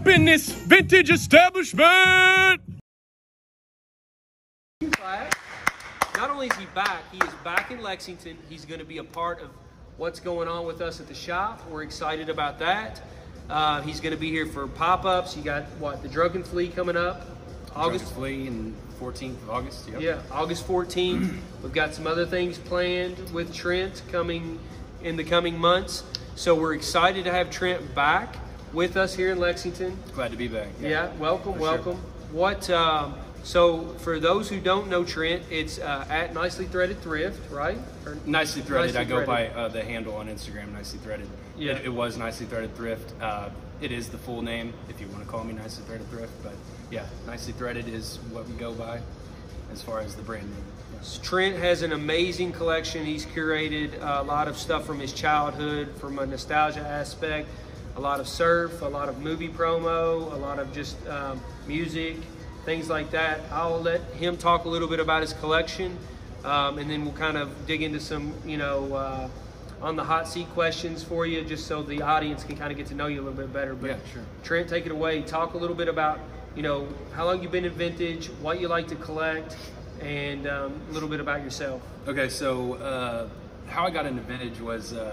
up in this vintage establishment. Not only is he is back in Lexington. He's going to be a part of what's going on with us at the shop. We're excited about that. He's going to be here for pop-ups. You got, what, the Drunken Flea coming up? August. Flea and 14th of August. Yep. Yeah, August 14th. We've got some other things planned with Trent coming in the coming months. So we're excited to have Trent back with us here in Lexington. Glad to be back. Yeah, welcome, welcome. Sure. What, so for those who don't know Trent, it's at Nicely Threaded Thrift, right? Or Nicely Threaded. Nicely I go by the handle on Instagram, Nicely Threaded. Yeah. It was Nicely Threaded Thrift. It is the full name if you want to call me Nicely Threaded Thrift, but yeah, Nicely Threaded is what we go by as far as the brand name. Yeah. Trent has an amazing collection. He's curated a lot of stuff from his childhood, from a nostalgia aspect, a lot of surf, a lot of movie promo, a lot of just music, things like that. I'll let him talk a little bit about his collection, and then we'll kind of dig into some, you know, on the hot seat questions for you, just so the audience can kind of get to know you a little bit better. But yeah, sure. Trent, take it away. Talk a little bit about, you know, how long you've been in vintage, what you like to collect, and a little bit about yourself. Okay, so how I got into vintage was, I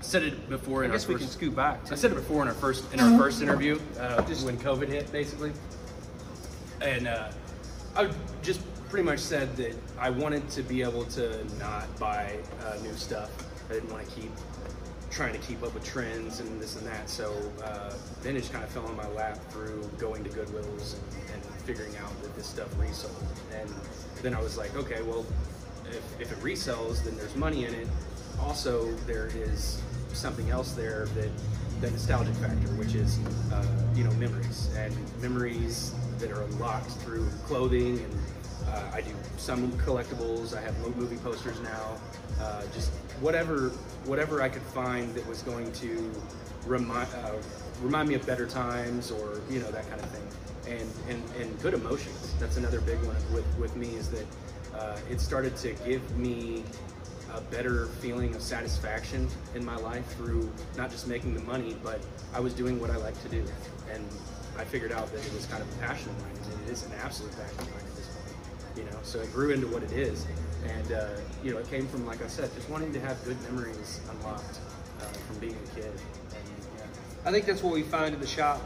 said it before. I guess we can scoot back too. I said it before in our first interview, just when COVID hit, basically. And I just pretty much said that I wanted to be able to not buy new stuff. I didn't want to keep trying to keep up with trends and this and that. So vintage kind of fell on my lap through going to Goodwill's and figuring out that this stuff resold. And then I was like, okay, well, if it resells, then there's money in it. Also, there is something else there, that the nostalgic factor, which is you know, memories that are unlocked through clothing, and I do some collectibles. I have movie posters now, just whatever I could find that was going to remind me of better times, or you know, that kind of thing, and good emotions. That's another big one with me, is that it started to give me a better feeling of satisfaction in my life through not just making the money, but I was doing what I like to do. And I figured out that it was kind of a passion of mine, and it is an absolute passion of mine at this point, you know? So it grew into what it is. And, you know, it came from, like I said, just wanting to have good memories unlocked from being a kid. And, yeah. I think that's what we find in the shop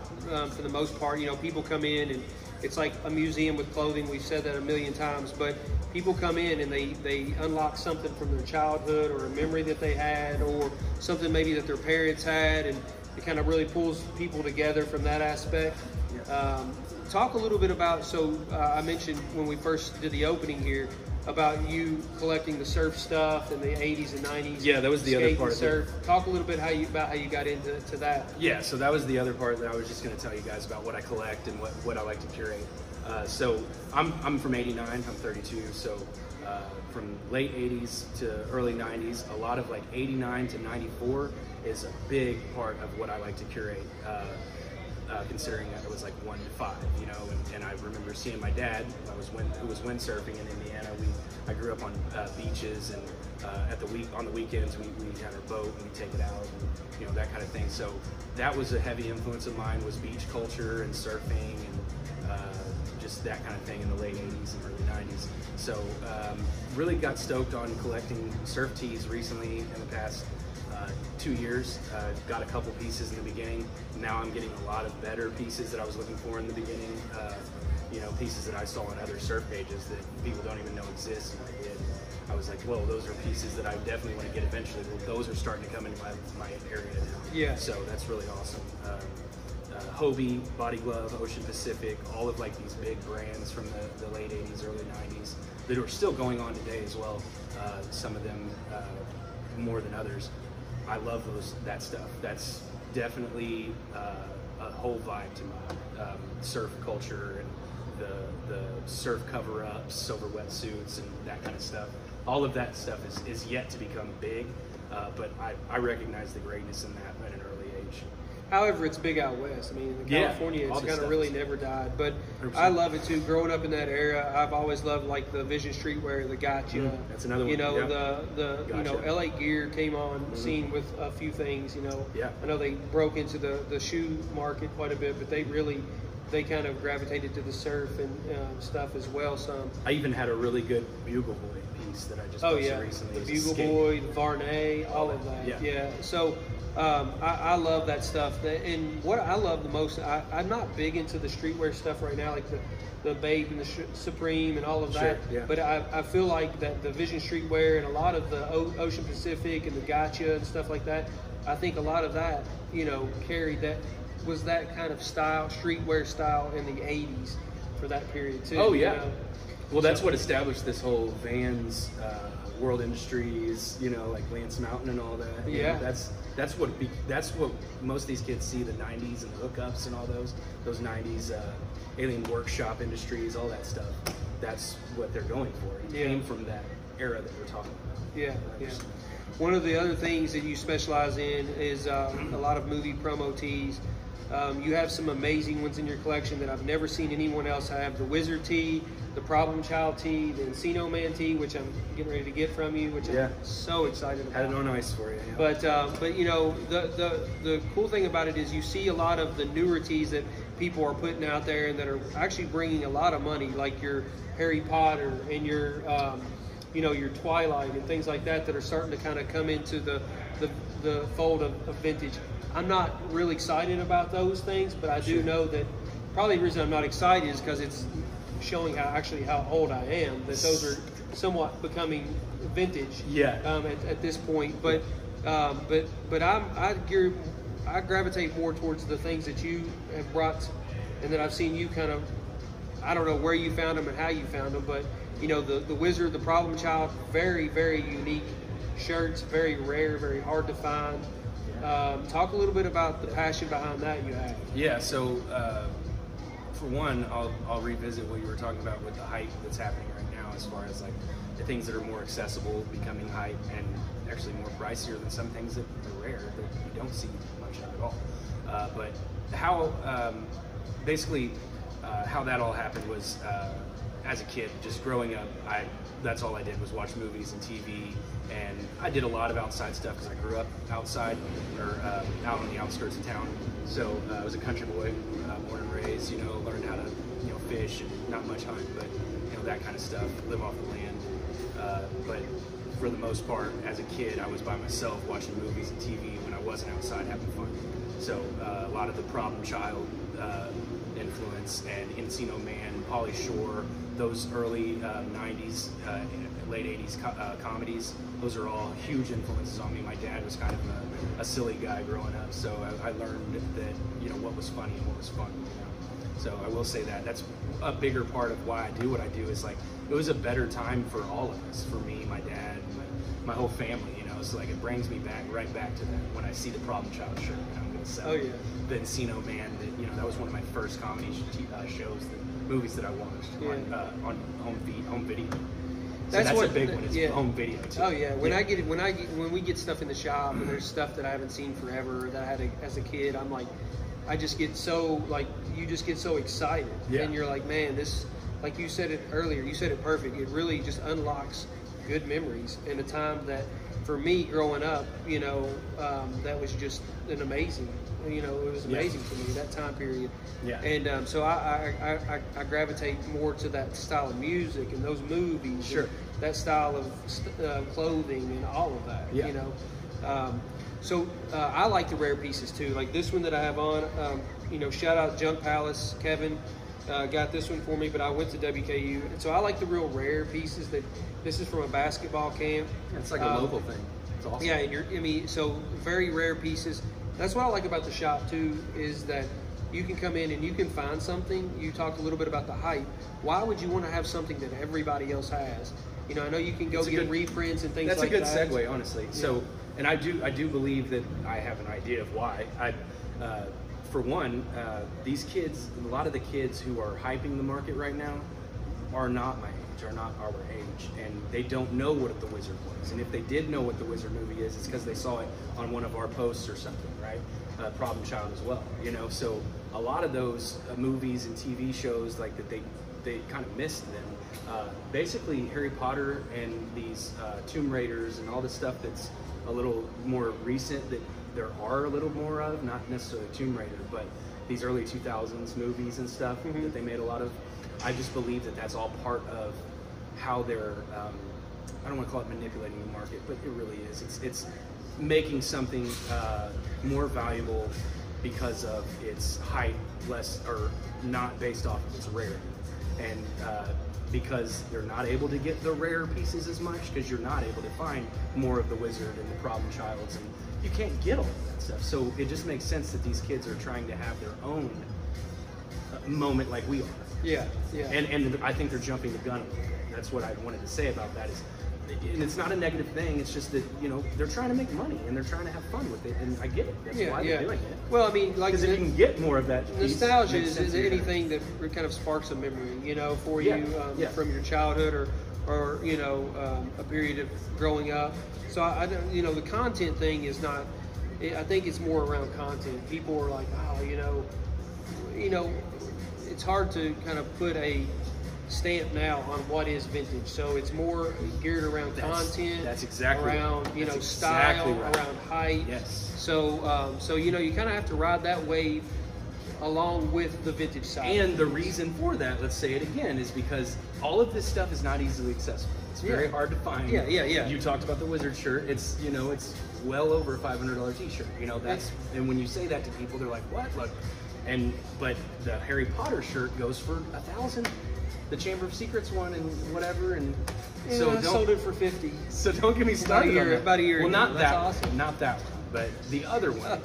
for the most part. You know, people come in and it's like a museum with clothing. We've said that a million times, but people come in and they unlock something from their childhood, or a memory that they had, or something maybe that their parents had, and it kind of really pulls people together from that aspect. Yeah. Talk a little bit about, so I mentioned when we first did the opening here about you collecting the surf stuff in the 80s and 90s. Yeah, that was the other part. Surf. Talk a little bit about how you got into that. Yeah, so that was the other part that I was just going to tell you guys about, what I collect and what I like to curate. So I'm from 89, I'm 32, so from late 80s to early 90s, a lot of like 89 to 94 is a big part of what I like to curate. Considering that it was like 1 to 5, you know, and I remember seeing my dad, who was windsurfing in Indiana. I grew up on beaches, and on the weekends we had our boat and we take it out, and, you know, that kind of thing. So that was a heavy influence of mine, was beach culture and surfing and just that kind of thing in the late 80s and early 90s. So really got stoked on collecting surf tees recently in the past 2 years. Got a couple pieces in the beginning. Now I'm getting a lot of better pieces that I was looking for in the beginning. You know, pieces that I saw on other surf pages that people don't even know exist. And I was like, well, those are pieces that I definitely want to get eventually. Well, those are starting to come into my area now. Yeah. So that's really awesome. Hobie, Body Glove, Ocean Pacific, all of like these big brands from the late 80s, early 90s that are still going on today as well. Some of them more than others. I love that stuff. That's definitely a whole vibe to my surf culture, and the surf cover-ups, silver wetsuits, and that kind of stuff. All of that stuff is yet to become big, but I recognize the greatness in that at an early age. However, it's big out west. I mean, in California, it's kind of really never died. But 100%. I love it, too. Growing up in that era, I've always loved, like, the Vision Streetwear, the Gotcha. Mm, that's another one. You know, Gotcha. You know, L.A. Gear came on scene with a few things, you know. Yeah. I know they broke into the shoe market quite a bit, but they really... they kind of gravitated to the surf and stuff as well. Some. I even had a really good Bugle Boy piece that I just posted recently. The Bugle Boy, the Varney, all of that. Yeah. So I love that stuff. And what I love the most, I'm not big into the streetwear stuff right now, like the Bape and the Supreme and all of that. Sure, yeah. But I feel like that the Vision Streetwear and a lot of the Ocean Pacific and the Gotcha and stuff like that, I think a lot of that, you know, carried that. Was that kind of style, streetwear style in the 80s for that period too. Oh yeah. You know? Well, that's what established this whole Vans, World Industries, you know, like Lance Mountain and all that. Yeah. You know, that's what most of these kids see, the 90s and the hookups and all those 90s Alien Workshop industries, all that stuff. That's what they're going for. It came from that era that we're talking about. Yeah, yeah. One of the other things that you specialize in is a lot of movie promo tees. You have some amazing ones in your collection that I've never seen anyone else. I have the Wizard tee, the Problem Child tee, the Encino Man tee, which I'm getting ready to get from you, which I'm so excited about. Had it on ice for you. Yeah. But you know, the cool thing about it is you see a lot of the newer tees that people are putting out there and that are actually bringing a lot of money, like your Harry Potter and your, you know, your Twilight and things like that, that are starting to kind of come into the fold of vintage. I'm not really excited about those things, but I do know that probably the reason I'm not excited is because it's showing how old I am, that those are somewhat becoming vintage at this point. But I gravitate more towards the things that you have brought and that I've seen you kind of, I don't know where you found them and how you found them, but you know, the Wizard, the Problem Child, very, very unique shirts, very rare, very hard to find. Talk a little bit about the passion behind that you have. Yeah, so for one, I'll revisit what you were talking about with the hype that's happening right now as far as like the things that are more accessible becoming hype and actually more pricier than some things that are rare that you don't see much of at all. But how, basically, how that all happened was as a kid, just growing up, that's all I did was watch movies and TV. And I did a lot of outside stuff because I grew up outside or out on the outskirts of town. So I was a country boy, born and raised, you know, learned how to, you know, fish, and not much hunt, but, you know, that kind of stuff, live off the land. But for the most part, as a kid, I was by myself watching movies and TV when I wasn't outside having fun. So a lot of the Problem Child influence and Encino Man, Pauly Shore, those early 90s, late 80s comedies, those are all huge influences on me. My dad was kind of a silly guy growing up, so I learned that, you know, what was funny and what was fun. You know? So I will say that's a bigger part of why I do what I do. Is like, it was a better time for all of us, for me, my dad, my whole family, you know. So like, it brings me right back to that when I see the Problem Child shirt and I'm gonna sell the Encino Man. That, you know, that was one of my first comedy shows, the movies that I watched on home video. So that's what, a big one. It's home video too. Oh yeah. When I get it, when we get stuff in the shop and there's stuff that I haven't seen forever or that I had as a kid, I'm like, I just get so like, you just get so excited, and you're like, man, this, like you said it earlier, you said it perfect. It really just unlocks good memories in a time that, for me growing up, you know, that was just an amazing. You know, it was amazing for me, that time period. Yeah. And so I gravitate more to that style of music and those movies. Sure. That style of clothing and all of that. Yeah. You know. So I like the rare pieces too. Like this one that I have on. You know, shout out Junk Palace, Kevin. Got this one for me, but I went to WKU. And so I like the real rare pieces. That this is from a basketball camp. It's like a local thing. It's awesome. Yeah. And I mean, so very rare pieces. That's what I like about the shop too, is that you can come in and you can find something. You talked a little bit about the hype. Why would you want to have something that everybody else has? You know, I know you can go get reprints and things like that. That's a good segue, honestly. Yeah. So, and I do believe that I have an idea of why. For one, these kids, a lot of the kids who are hyping the market right now are not my age. age are not our age, and they don't know what The Wizard was. And if they did know what The Wizard movie is, it's because they saw it on one of our posts or something, right? Problem Child as well, you know? So a lot of those movies and TV shows, like that, they kind of missed them. Basically, Harry Potter and these Tomb Raiders and all this stuff that's a little more recent, that there are a little more of, not necessarily Tomb Raider, but these early 2000s movies and stuff that they made a lot of. I just believe that that's all part of how they're, I don't want to call it manipulating the market, but it really is. It's making something more valuable because of its height, less, or not based off of its rarity. And because they're not able to get the rare pieces as much, because you're not able to find more of The Wizard and the Problem Childs, and you can't get all of that stuff. So it just makes sense that these kids are trying to have their own moment like we are. Yeah, yeah. And I think they're jumping the gun a little bit. That's what I wanted to say about that is, and it's not a negative thing, it's just that, you know, they're trying to make money and they're trying to have fun with it, and I get it. That's why they're doing it. Well, I mean, like, because if you can get more of that piece, nostalgia is anything that kind of sparks a memory, you know, for you from your childhood or you know, a period of growing up. So I don't, you know, the content thing is not, I think it's more around content. People are like, oh, you know, it's hard to kind of put a stamp now on what is vintage, so it's more geared around content. That's exactly around, you know, exactly style, right. Around height. Yes. So, so you know, you kind of have to ride that wave along with the vintage side. And the reason for that, let's say it again, is because all of this stuff is not easily accessible. It's very hard to find. Yeah, yeah, yeah. You talked about the Wizard shirt. It's, you know, it's well over a $500 t-shirt. You know, that's, and when you say that to people, they're like, what? Like, and but the Harry Potter shirt goes for $1,000. The Chamber of Secrets one and whatever, and yeah, so I sold it for 50. So don't get me started. About a year. Well, not that awesome. Not that one, but the other one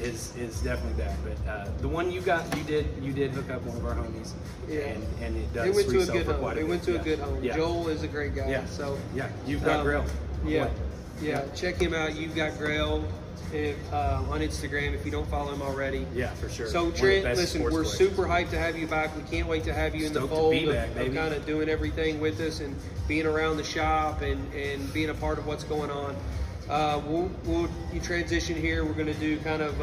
is definitely that. But the one you did hook up one of our homies. Yeah. And it does. It went to a good home. It went to a good home. Yeah. Joel is a great guy. Yeah. So yeah, You've Got Grail. Yeah. Yeah. Check him out. You've Got Grail. On Instagram, if you don't follow him already, for sure. So Trent, listen, we're super hyped to have you back. We can't wait to have you in the fold of kind of doing everything with us and being around the shop and being a part of what's going on. We'll transition here. We're going to do kind of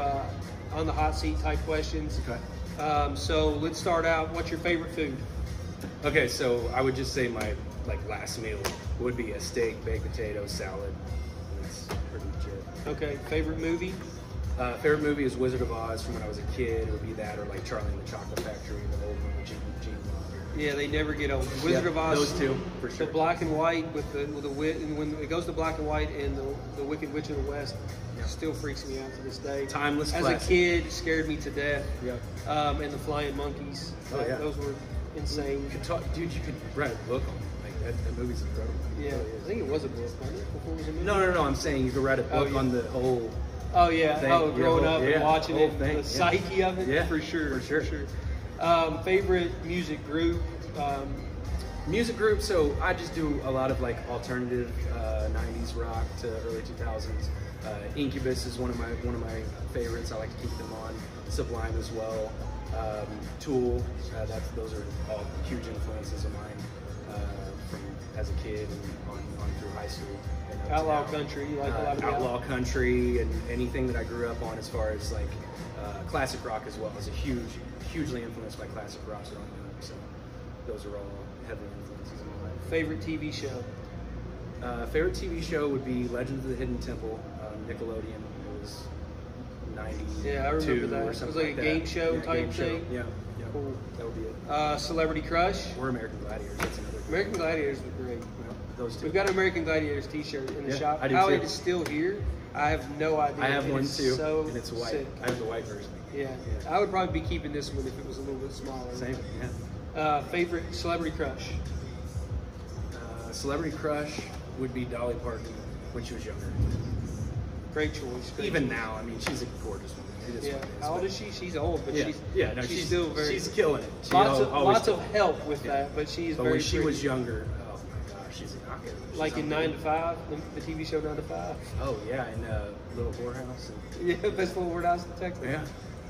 on the hot seat type questions. Okay. So let's start out. What's your favorite food? Okay, so I would just say my last meal would be a steak, baked potato, salad. That's pretty much it. Okay, favorite movie? Favorite movie is Wizard of Oz from when I was a kid. It would be that or like Charlie and the Chocolate Factory, the old one with Gene Wilder. Yeah, they never get old. Wizard of Oz. Those two, for sure. The black and white with the wit, and when it goes to black and white and the Wicked Witch of the West still freaks me out to this day. Timeless classic. As a kid, it scared me to death. Yep. And the Flying Monkeys. Oh, yeah. Those were insane. Dude, you could write a book on them. That movie's incredible. Yeah, I think it was a book, wasn't it? Before it was a movie? No, I'm saying you could write a book on the whole thing. Oh, growing up and watching it, the psyche of it. Yeah, for sure. Favorite music group? So I just do a lot of like alternative 90s rock to early 2000s. Incubus is one of my favorites. I like to keep them on. Sublime as well. Tool, those are all huge influences of mine. As a kid and on through high school. And outlaw country, you like a lot of outlaw country and anything that I grew up on as far as like classic rock as well. I was hugely influenced by classic rock. So those are all heavy influences in my life. Favorite TV show? Favorite TV show would be Legends of the Hidden Temple, Nickelodeon. It was 92 I remember that. Or something. It was like a game show type thing. Yeah. Cool. That would be it. Celebrity crush? Or American Gladiators. That's another one. American Gladiators were great. Well, those two. We've got an American Gladiators t-shirt in the shop. How it is still here, I have no idea. I have one too, and it's white. Sick. I have the white version. Yeah. I would probably be keeping this one if it was a little bit smaller. Same, yeah. Favorite celebrity crush? Celebrity crush would be Dolly Parton when she was younger. Great choice. Even now, I mean, she's a gorgeous woman. How old is she? She's old, but she's still very. She's killing it. Lots of help with that, but she's very. But when she was younger, oh my gosh, she's a knockout. Like in 9 to 5, the TV show 9 to 5. Oh yeah, in Little Whorehouse. Best Little Whorehouse in Texas. Yeah.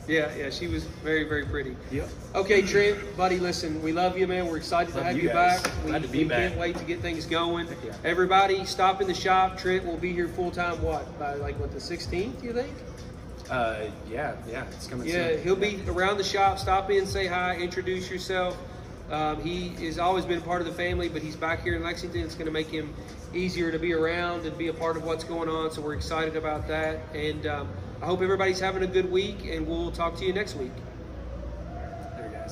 Yeah, she was very, very pretty. Yep. Okay, Trent, buddy, listen, we love you, man. We're excited to have you back. We can't wait to get things going. Yeah. Everybody, stop in the shop. Trent will be here full time. What, by like what, the 16th? You think? Yeah, it's coming soon. Yeah, he'll be around the shop. Stop in, say hi, introduce yourself. He has always been part of the family, but he's back here in Lexington. It's going to make him easier to be around and be a part of what's going on. So we're excited about that. And I hope everybody's having a good week, and we'll talk to you next week.